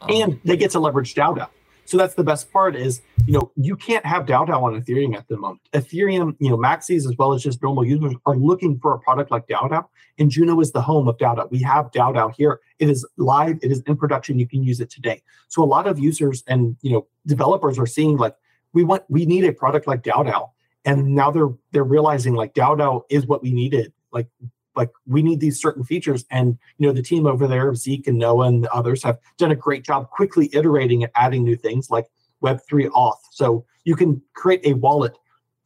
Um, and they get to leverage DAO DAO. So that's the best part is, you know, you can't have DAO DAO on Ethereum at the moment. Ethereum, you know, maxis as well as just normal users are looking for a product like DAO DAO, and Juno is the home of DAO DAO. We have DAO DAO here. It is live. It is in production. You can use it today. So a lot of users and, you know, developers are seeing like, we want, we need a product like DAO DAO. And now they're, they're realizing like DAO DAO is what we needed. Like, like we need these certain features. And, you know, the team over there, Zeke and Noah and the others have done a great job quickly iterating and adding new things like Web three auth. So you can create a wallet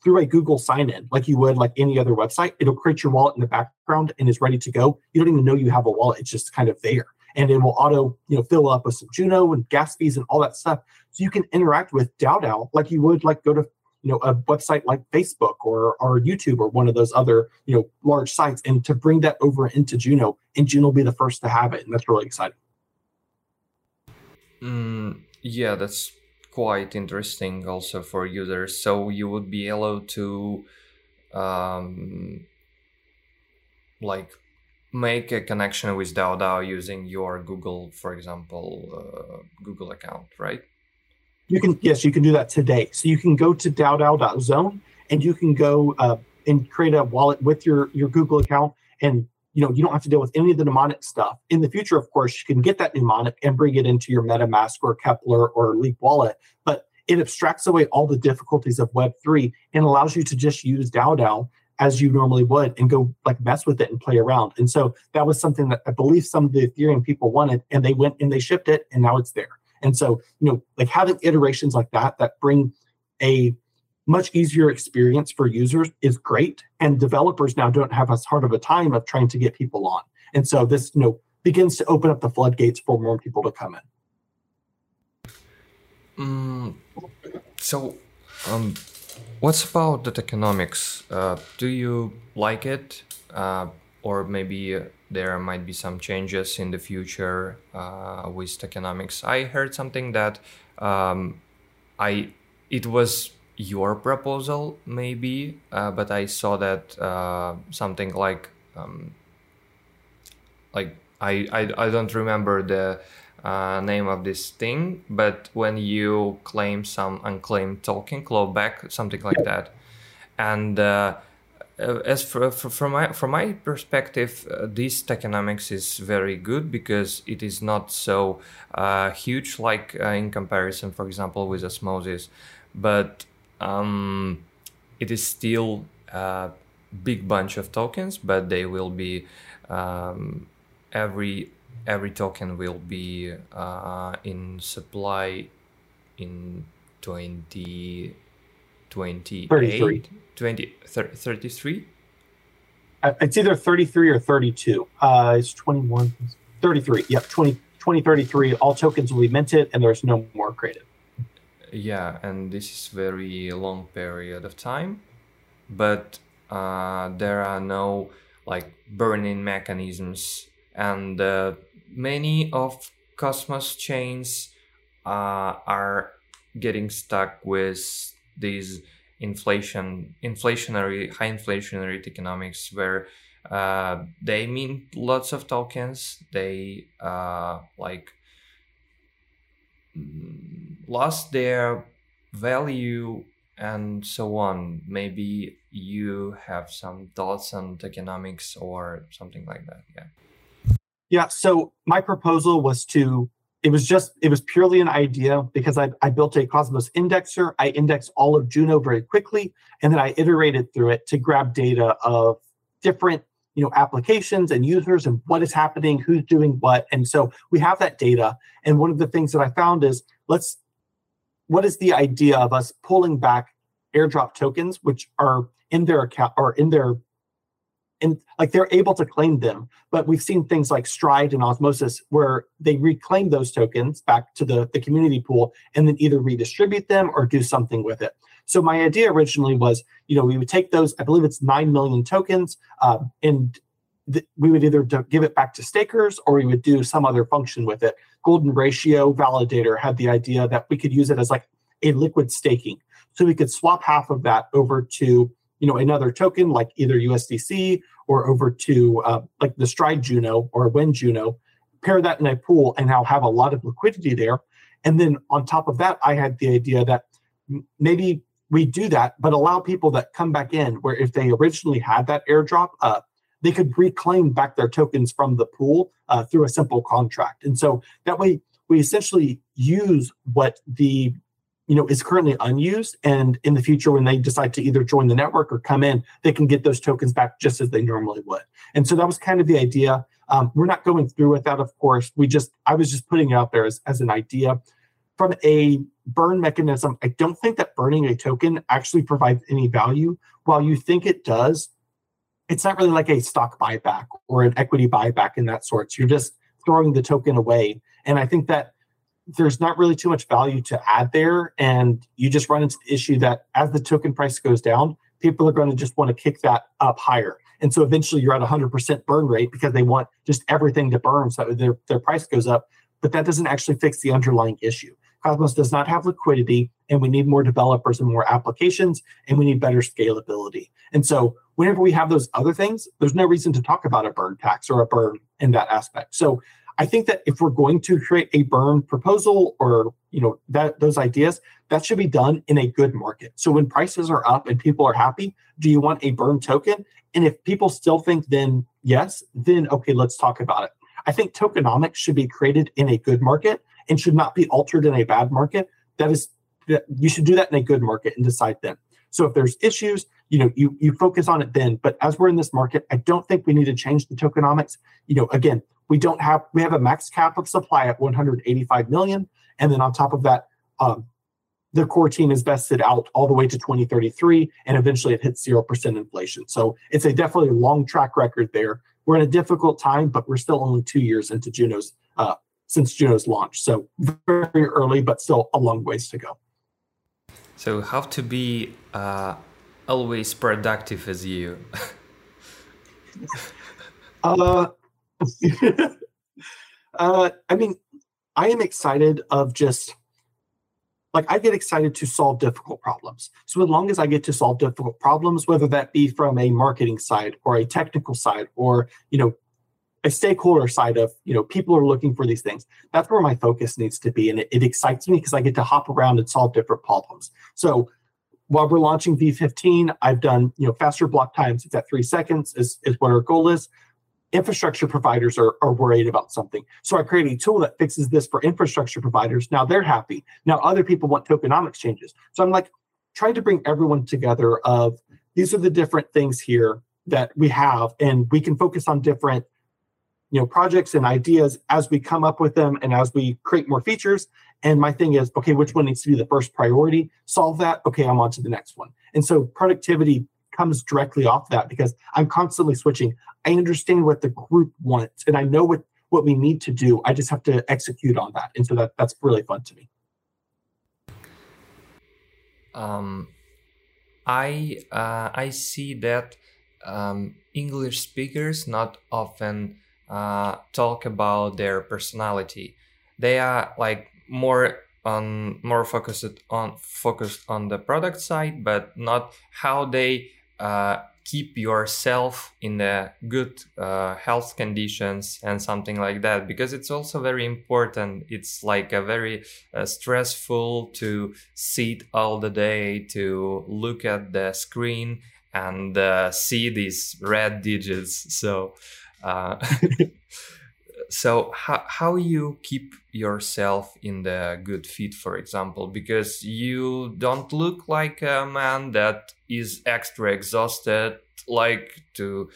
through a Google sign-in like you would like any other website. It'll create your wallet in the background and is ready to go. You don't even know you have a wallet. It's just kind of there. And it will auto, you know, fill up with some Juno and gas fees and all that stuff. So you can interact with DAO DAO like you would like go to, you know, a website like Facebook or, or YouTube or one of those other, you know, large sites, and to bring that over into Juno, and Juno will be the first to have it. And that's really exciting. Mm, yeah, that's quite interesting also for users. So you would be allowed to um, like make a connection with DAO DAO using your Google, for example, uh, Google account, right? You can, yes, you can do that today. So you can go to DAO DAO dot zone and you can go uh, and create a wallet with your, your Google account. And, you know, you don't have to deal with any of the mnemonic stuff. In the future, of course, you can get that mnemonic and bring it into your MetaMask or Kepler or Leap wallet. But it abstracts away all the difficulties of Web three and allows you to just use DAO DAO as you normally would and go like mess with it and play around. And so that was something that I believe some of the Ethereum people wanted, and they went and they shipped it, and now it's there. And so, you know, like having iterations like that, that bring a much easier experience for users is great. And developers now don't have as hard of a time of trying to get people on. And so this, you know, begins to open up the floodgates for more people to come in. Mm, so um, what's about the economics? Uh, do you like it? Uh, or maybe... Uh, there might be some changes in the future uh, with economics. I heard something that um, I it was your proposal maybe, uh, but I saw that uh, something like um, like I, I I don't remember the uh, name of this thing, but when you claim some unclaimed token, clawback, something like that, and. Uh, As for, for, from my from my perspective, uh, this tokenomics is very good because it is not so uh, huge, like uh, in comparison, for example, with Osmosis, but um, it is still a big bunch of tokens. But they will be um, every every token will be uh, in supply in twenty. twenty-eight, twenty, thirty-three? It's either thirty-three or thirty-two. Uh, it's twenty-one, thirty-three. Yep, twenty, twenty, thirty-three. All tokens will be minted and there's no more created. Yeah, and this is very long period of time. But uh, there are no like burning mechanisms. And uh, many of Cosmos chains uh, are getting stuck with these inflation, inflationary, high inflationary economics, where uh, they mint lots of tokens. They uh, like lost their value and so on. Maybe you have some thoughts on economics or something like that. Yeah. Yeah. So my proposal was to, it was just, it was purely an idea because I, I built a Cosmos indexer. I indexed all of Juno very quickly, and then I iterated through it to grab data of different, you know, applications and users and what is happening, who's doing what. And so we have that data. And one of the things that I found is let's, what is the idea of us pulling back airdrop tokens, which are in their account or in their, and like they're able to claim them, but we've seen things like Strides and Osmosis where they reclaim those tokens back to the, the community pool and then either redistribute them or do something with it. So my idea originally was, you know, we would take those, I believe it's nine million tokens, uh, and th- we would either d- give it back to stakers or we would do some other function with it. Golden Ratio Validator had the idea that we could use it as like a liquid staking. So we could swap half of that over to, you know, another token like either U S D C or over to uh, like the Stride Juno or Win Juno, pair that in a pool and now have a lot of liquidity there. And then on top of that, I had the idea that maybe we do that, but allow people that come back in where if they originally had that airdrop, uh, they could reclaim back their tokens from the pool uh, through a simple contract. And so that way we essentially use what the you know, is currently unused. And in the future, when they decide to either join the network or come in, they can get those tokens back just as they normally would. And so that was kind of the idea. Um, we're not going through with that, of course. We just, I was just putting it out there as, as an idea. From a burn mechanism, I don't think that burning a token actually provides any value. While you think it does, it's not really like a stock buyback or an equity buyback in that sort. So you're just throwing the token away. And I think that there's not really too much value to add there. And you just run into the issue that as the token price goes down, people are going to just want to kick that up higher. And so eventually you're at one hundred percent burn rate because they want just everything to burn so that their, their price goes up. But that doesn't actually fix the underlying issue. Cosmos does not have liquidity, and we need more developers and more applications, and we need better scalability. And so whenever we have those other things, there's no reason to talk about a burn tax or a burn in that aspect. So I think that if we're going to create a burn proposal or, you know, that those ideas, that should be done in a good market. So when prices are up and people are happy, do you want a burn token? And if people still think then yes, then okay, let's talk about it. I think tokenomics should be created in a good market and should not be altered in a bad market. That is, you should do that in a good market and decide then. So if there's issues, you know, you, you focus on it then. But as we're in this market, I don't think we need to change the tokenomics. You know, again, we don't have, we have a max cap of supply at one hundred eighty-five million. And then on top of that, um, the core team is vested out all the way to twenty thirty-three, and eventually it hits zero percent inflation. So it's a definitely long track record there. We're in a difficult time, but we're still only two years into Juno's, uh, since Juno's launch. So very early, but still a long ways to go. So have to be uh, always productive as you. uh, uh, I mean, I am excited of just, like I get excited to solve difficult problems. So as long as I get to solve difficult problems, whether that be from a marketing side or a technical side or, you know, a stakeholder side of, you know, people are looking for these things. That's where my focus needs to be. And it, it excites me because I get to hop around and solve different problems. So while we're launching V fifteen, I've done, you know, faster block times. It's at three seconds is, is what our goal is. Infrastructure providers are, are worried about something. So I create a tool that fixes this for infrastructure providers. Now they're happy. Now other people want tokenomics changes. So I'm like trying to bring everyone together of these are the different things here that we have, and we can focus on different, you know, projects and ideas as we come up with them and as we create more features. And my thing is, okay, which one needs to be the first priority? Solve that. Okay, I'm on to the next one. And so productivity comes directly off that because I'm constantly switching. I understand what the group wants and I know what, what we need to do. I just have to execute on that. And so that, that's really fun to me. Um, I, uh, I see that um, English speakers not often uh, talk about their personality. They are like more on more focused on focused on the product side, but not how they uh, keep yourself in the good uh, health conditions and something like that, because it's also very important. It's like a very uh, stressful to sit all the day, to look at the screen and uh, see these red digits. So uh, so how, how you keep yourself in the good fit, for example, because you don't look like a man that is extra exhausted, like to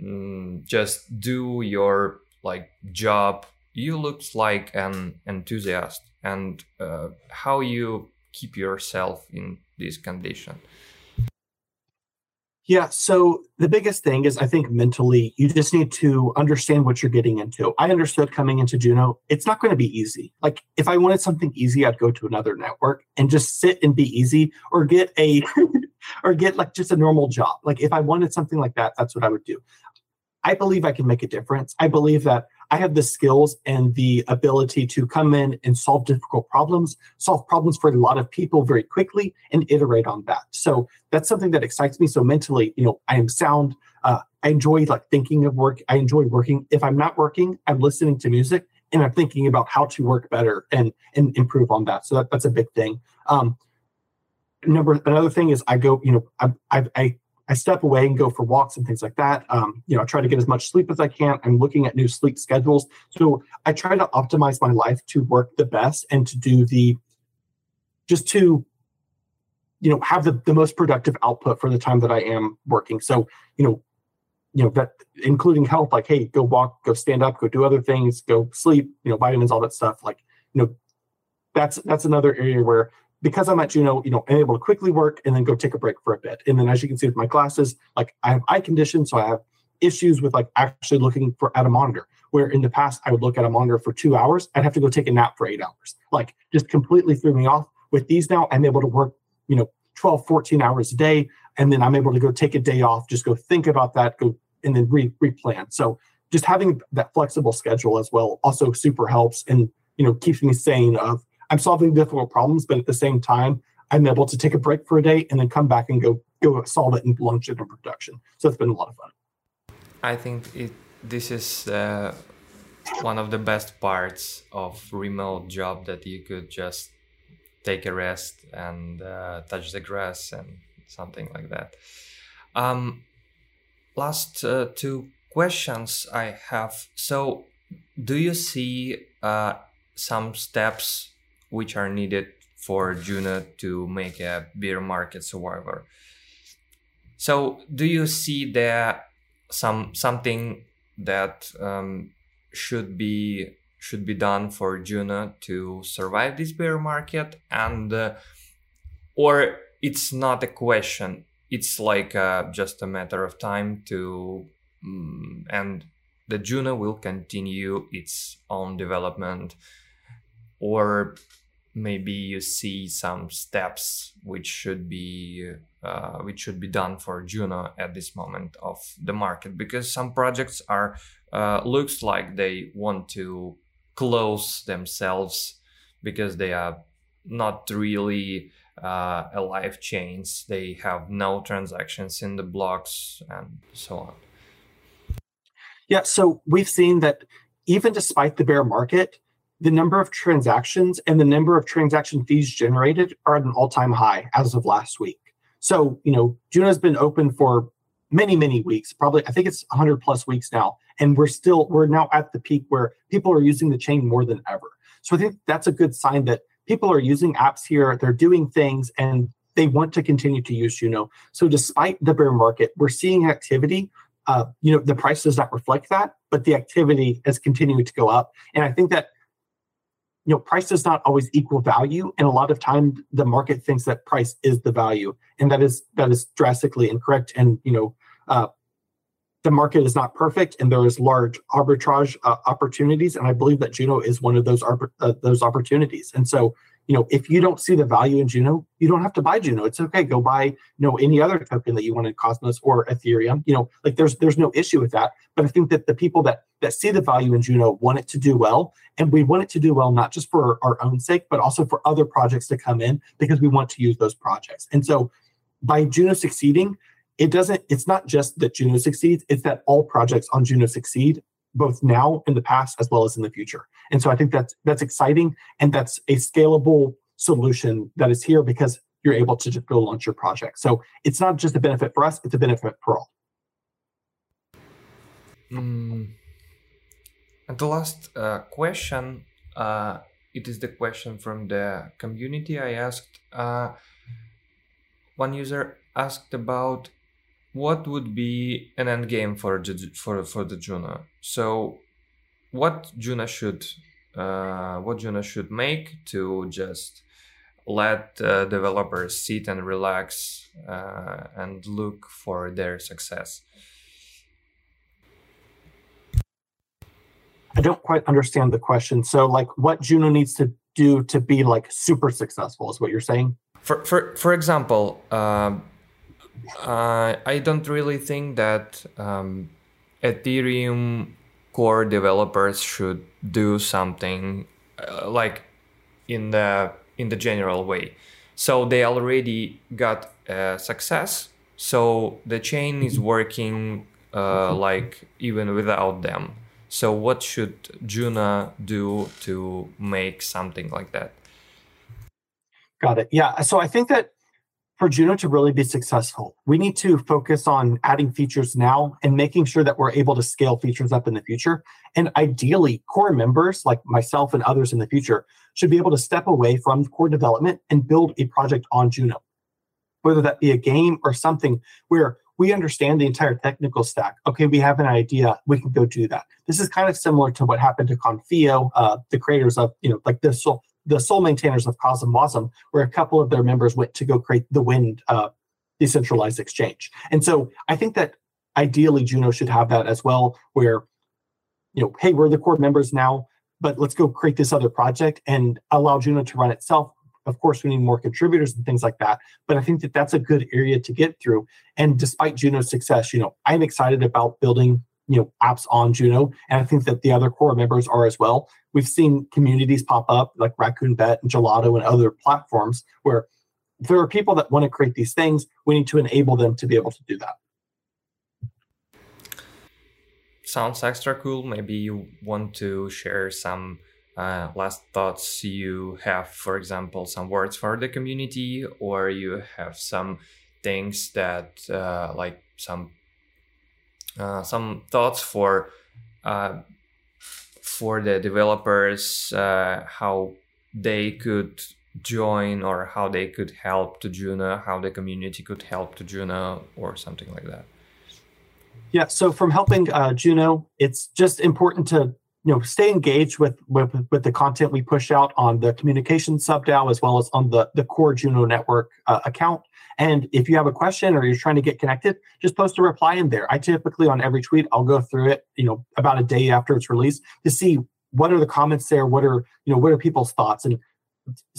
mm, just do your like job. You look like an enthusiast. And uh, how you keep yourself in this condition? Yeah, so the biggest thing is, I think mentally, you just need to understand what you're getting into. I understood coming into Juno, it's not going to be easy. Like, if I wanted something easy, I'd go to another network and just sit and be easy, or get a, or get like just a normal job. Like, if I wanted something like that, that's what I would do. I believe I can make a difference. I believe that I have the skills and the ability to come in and solve difficult problems, solve problems for a lot of people very quickly, and iterate on that. So that's something that excites me. So mentally, you know, I am sound. Uh, I enjoy like thinking of work. I enjoy working. If I'm not working, I'm listening to music and I'm thinking about how to work better and and improve on that. So that, that's a big thing. Um, number another thing is I go, you know, I I. I I step away and go for walks and things like that. Um, you know, I try to get as much sleep as I can. I'm looking at new sleep schedules. So I try to optimize my life to work the best and to do the, just to, you know, have the, the most productive output for the time that I am working. So, you know, you know, that including health, like, hey, go walk, go stand up, go do other things, go sleep, you know, vitamins, all that stuff. Like, you know, that's, that's another area where, because I'm at Juno, you know, I'm able to quickly work and then go take a break for a bit. And then as you can see with my classes, like I have eye condition, so I have issues with like actually looking for at a monitor, where in the past I would look at a monitor for two hours. I'd have to go take a nap for eight hours. Like just completely threw me off. With these now, I'm able to work, you know, twelve, fourteen hours a day. And then I'm able to go take a day off, just go think about that, go and then re replan. So just having that flexible schedule as well also super helps and, you know, keeps me sane of, I'm solving difficult problems, but at the same time, I'm able to take a break for a day and then come back and go go solve it and launch it in production. So it's been a lot of fun. I think it, this is uh, one of the best parts of remote job, that you could just take a rest and uh, touch the grass and something like that. Um, last uh, two questions I have. So do you see uh, some steps which are needed for Juno to make a bear market survivor? So do you see there some something that um, should be should be done for Juno to survive this bear market? And uh, or it's not a question, it's like uh, just a matter of time to um, and the Juno will continue its own development? Or maybe you see some steps which should be uh, which should be done for Juno at this moment of the market, because some projects are uh, looks like they want to close themselves because they are not really uh, alive chains. They have no transactions in the blocks and so on. Yeah, so we've seen that even despite the bear market, the number of transactions and the number of transaction fees generated are at an all-time high as of last week. So, you know, Juno has been open for many, many weeks, probably, I think it's one hundred plus weeks now. And we're still, we're now at the peak where people are using the chain more than ever. So I think that's a good sign that people are using apps here, they're doing things, and they want to continue to use Juno. So despite the bear market, we're seeing activity. Uh, you know, the price does not reflect that, but the activity is continuing to go up. And I think that, you know, price does not always equal value, and a lot of time the market thinks that price is the value, and that is that is drastically incorrect. And you know, uh, the market is not perfect, and there is large arbitrage uh, opportunities, and I believe that Juno is one of those uh, those opportunities. And so, you know, if you don't see the value in Juno, you don't have to buy Juno. It's okay. Go buy, you know, any other token that you want in Cosmos or Ethereum. You know, like there's there's no issue with that. But I think that the people that that see the value in Juno want it to do well, and we want it to do well not just for our own sake, but also for other projects to come in because we want to use those projects. And so, by Juno succeeding, it doesn't. It's not just that Juno succeeds; it's that all projects on Juno succeed, both now in the past as well as in the future. And so I think that's that's exciting, and that's a scalable solution that is here because you're able to just go launch your project. So it's not just a benefit for us, it's a benefit for all. Mm. And the last uh, question, uh, it is the question from the community. I asked, uh, one user asked about what would be an end game for for for the Juno? So, what Juno should uh, what Juno should make to just let uh, developers sit and relax uh, and look for their success? I don't quite understand the question. So, like, what Juno needs to do to be like super successful is what you're saying? For for for example. Um, Uh, I don't really think that um, Ethereum core developers should do something uh, like in the in the general way. So they already got uh, success. So the chain is working uh, like even without them. So what should Juno do to make something like that? Got it. Yeah. So I think that for Juno to really be successful, we need to focus on adding features now and making sure that we're able to scale features up in the future. And ideally, core members like myself and others in the future should be able to step away from core development and build a project on Juno, whether that be a game or something where we understand the entire technical stack. Okay, we have an idea, we can go do that. This is kind of similar to what happened to Confio, uh, the creators of, you know, like this. So the sole maintainers of CosmWasm, where a couple of their members went to go create the Wind uh, decentralized exchange. And so I think that ideally Juno should have that as well, where, you know, hey, we're the core members now, but let's go create this other project and allow Juno to run itself. Of course, we need more contributors and things like that. But I think that that's a good area to get through. And despite Juno's success, you know, I'm excited about building, you know, apps on Juno. And I think that the other core members are as well. We've seen communities pop up like Raccoon Bet and Gelato and other platforms where there are people that want to create these things. We need to enable them to be able to do that. Sounds extra cool. Maybe you want to share some uh, last thoughts you have, for example, some words for the community, or you have some things that uh, like some Uh, some thoughts for uh, for the developers, uh, how they could join or how they could help to Juno, how the community could help to Juno or something like that. Yeah, so from helping uh, Juno, it's just important to, you know, stay engaged with, with with the content we push out on the communication sub-DAO as well as on the, the core Juno network uh, account. And if you have a question or you're trying to get connected, just post a reply in there. I typically, on every tweet, I'll go through it, you know, about a day after it's released to see what are the comments there, what are, you know, what are people's thoughts, and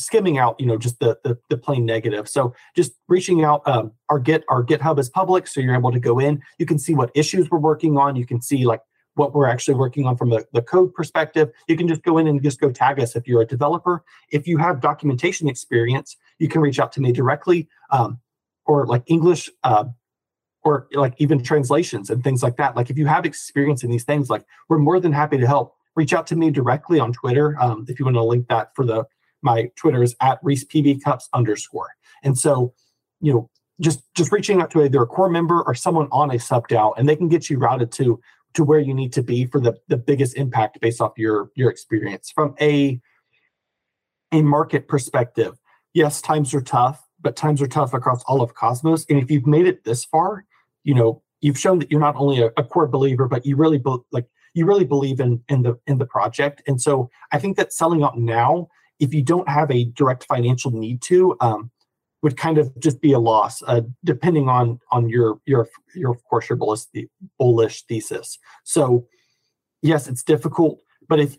skimming out, you know, just the the, the plain negative. So just reaching out. Um, our Git, our GitHub is public, so you're able to go in. You can see what issues we're working on. You can see like what we're actually working on from the, the code perspective. You can just go in and just go tag us if you're a developer. If you have documentation experience, you can reach out to me directly, um, or like English, uh, or like even translations and things like that. Like if you have experience in these things, like we're more than happy to help. Reach out to me directly on Twitter. Um, if you want to link that for the, my Twitter is at ReesePBCups underscore. And so, you know, just, just reaching out to either a core member or someone on a sub DAO, and they can get you routed to to where you need to be for the, the biggest impact based off your, your experience. From a, a market perspective, yes, times are tough, but times are tough across all of Cosmos. And if you've made it this far, you know, you've shown that you're not only a, a core believer, but you really be, like you really believe in, in the in the project. And so I think that selling out now, if you don't have a direct financial need to, um, would kind of just be a loss, uh, depending on on your your your of course your bullish bullish thesis. So yes, it's difficult, but if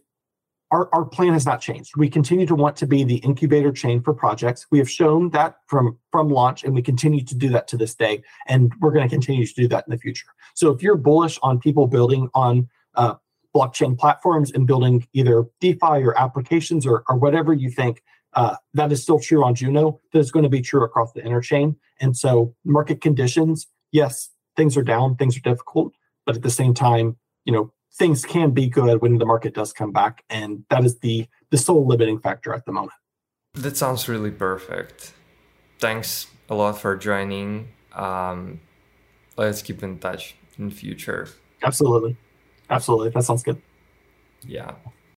our, our plan has not changed. We continue to want to be the incubator chain for projects. We have shown that from, from launch, and we continue to do that to this day, and we're going to continue to do that in the future. So if you're bullish on people building on uh, blockchain platforms and building either DeFi or applications or, or whatever you think, uh, that is still true on Juno. That is going to be true across the interchain. And so market conditions, yes, things are down, things are difficult, but at the same time, you know, things can be good when the market does come back, and that is the the sole limiting factor at the moment. That sounds really perfect. Thanks a lot for joining. Um, let's keep in touch in the future. Absolutely. Absolutely. That sounds good. Yeah.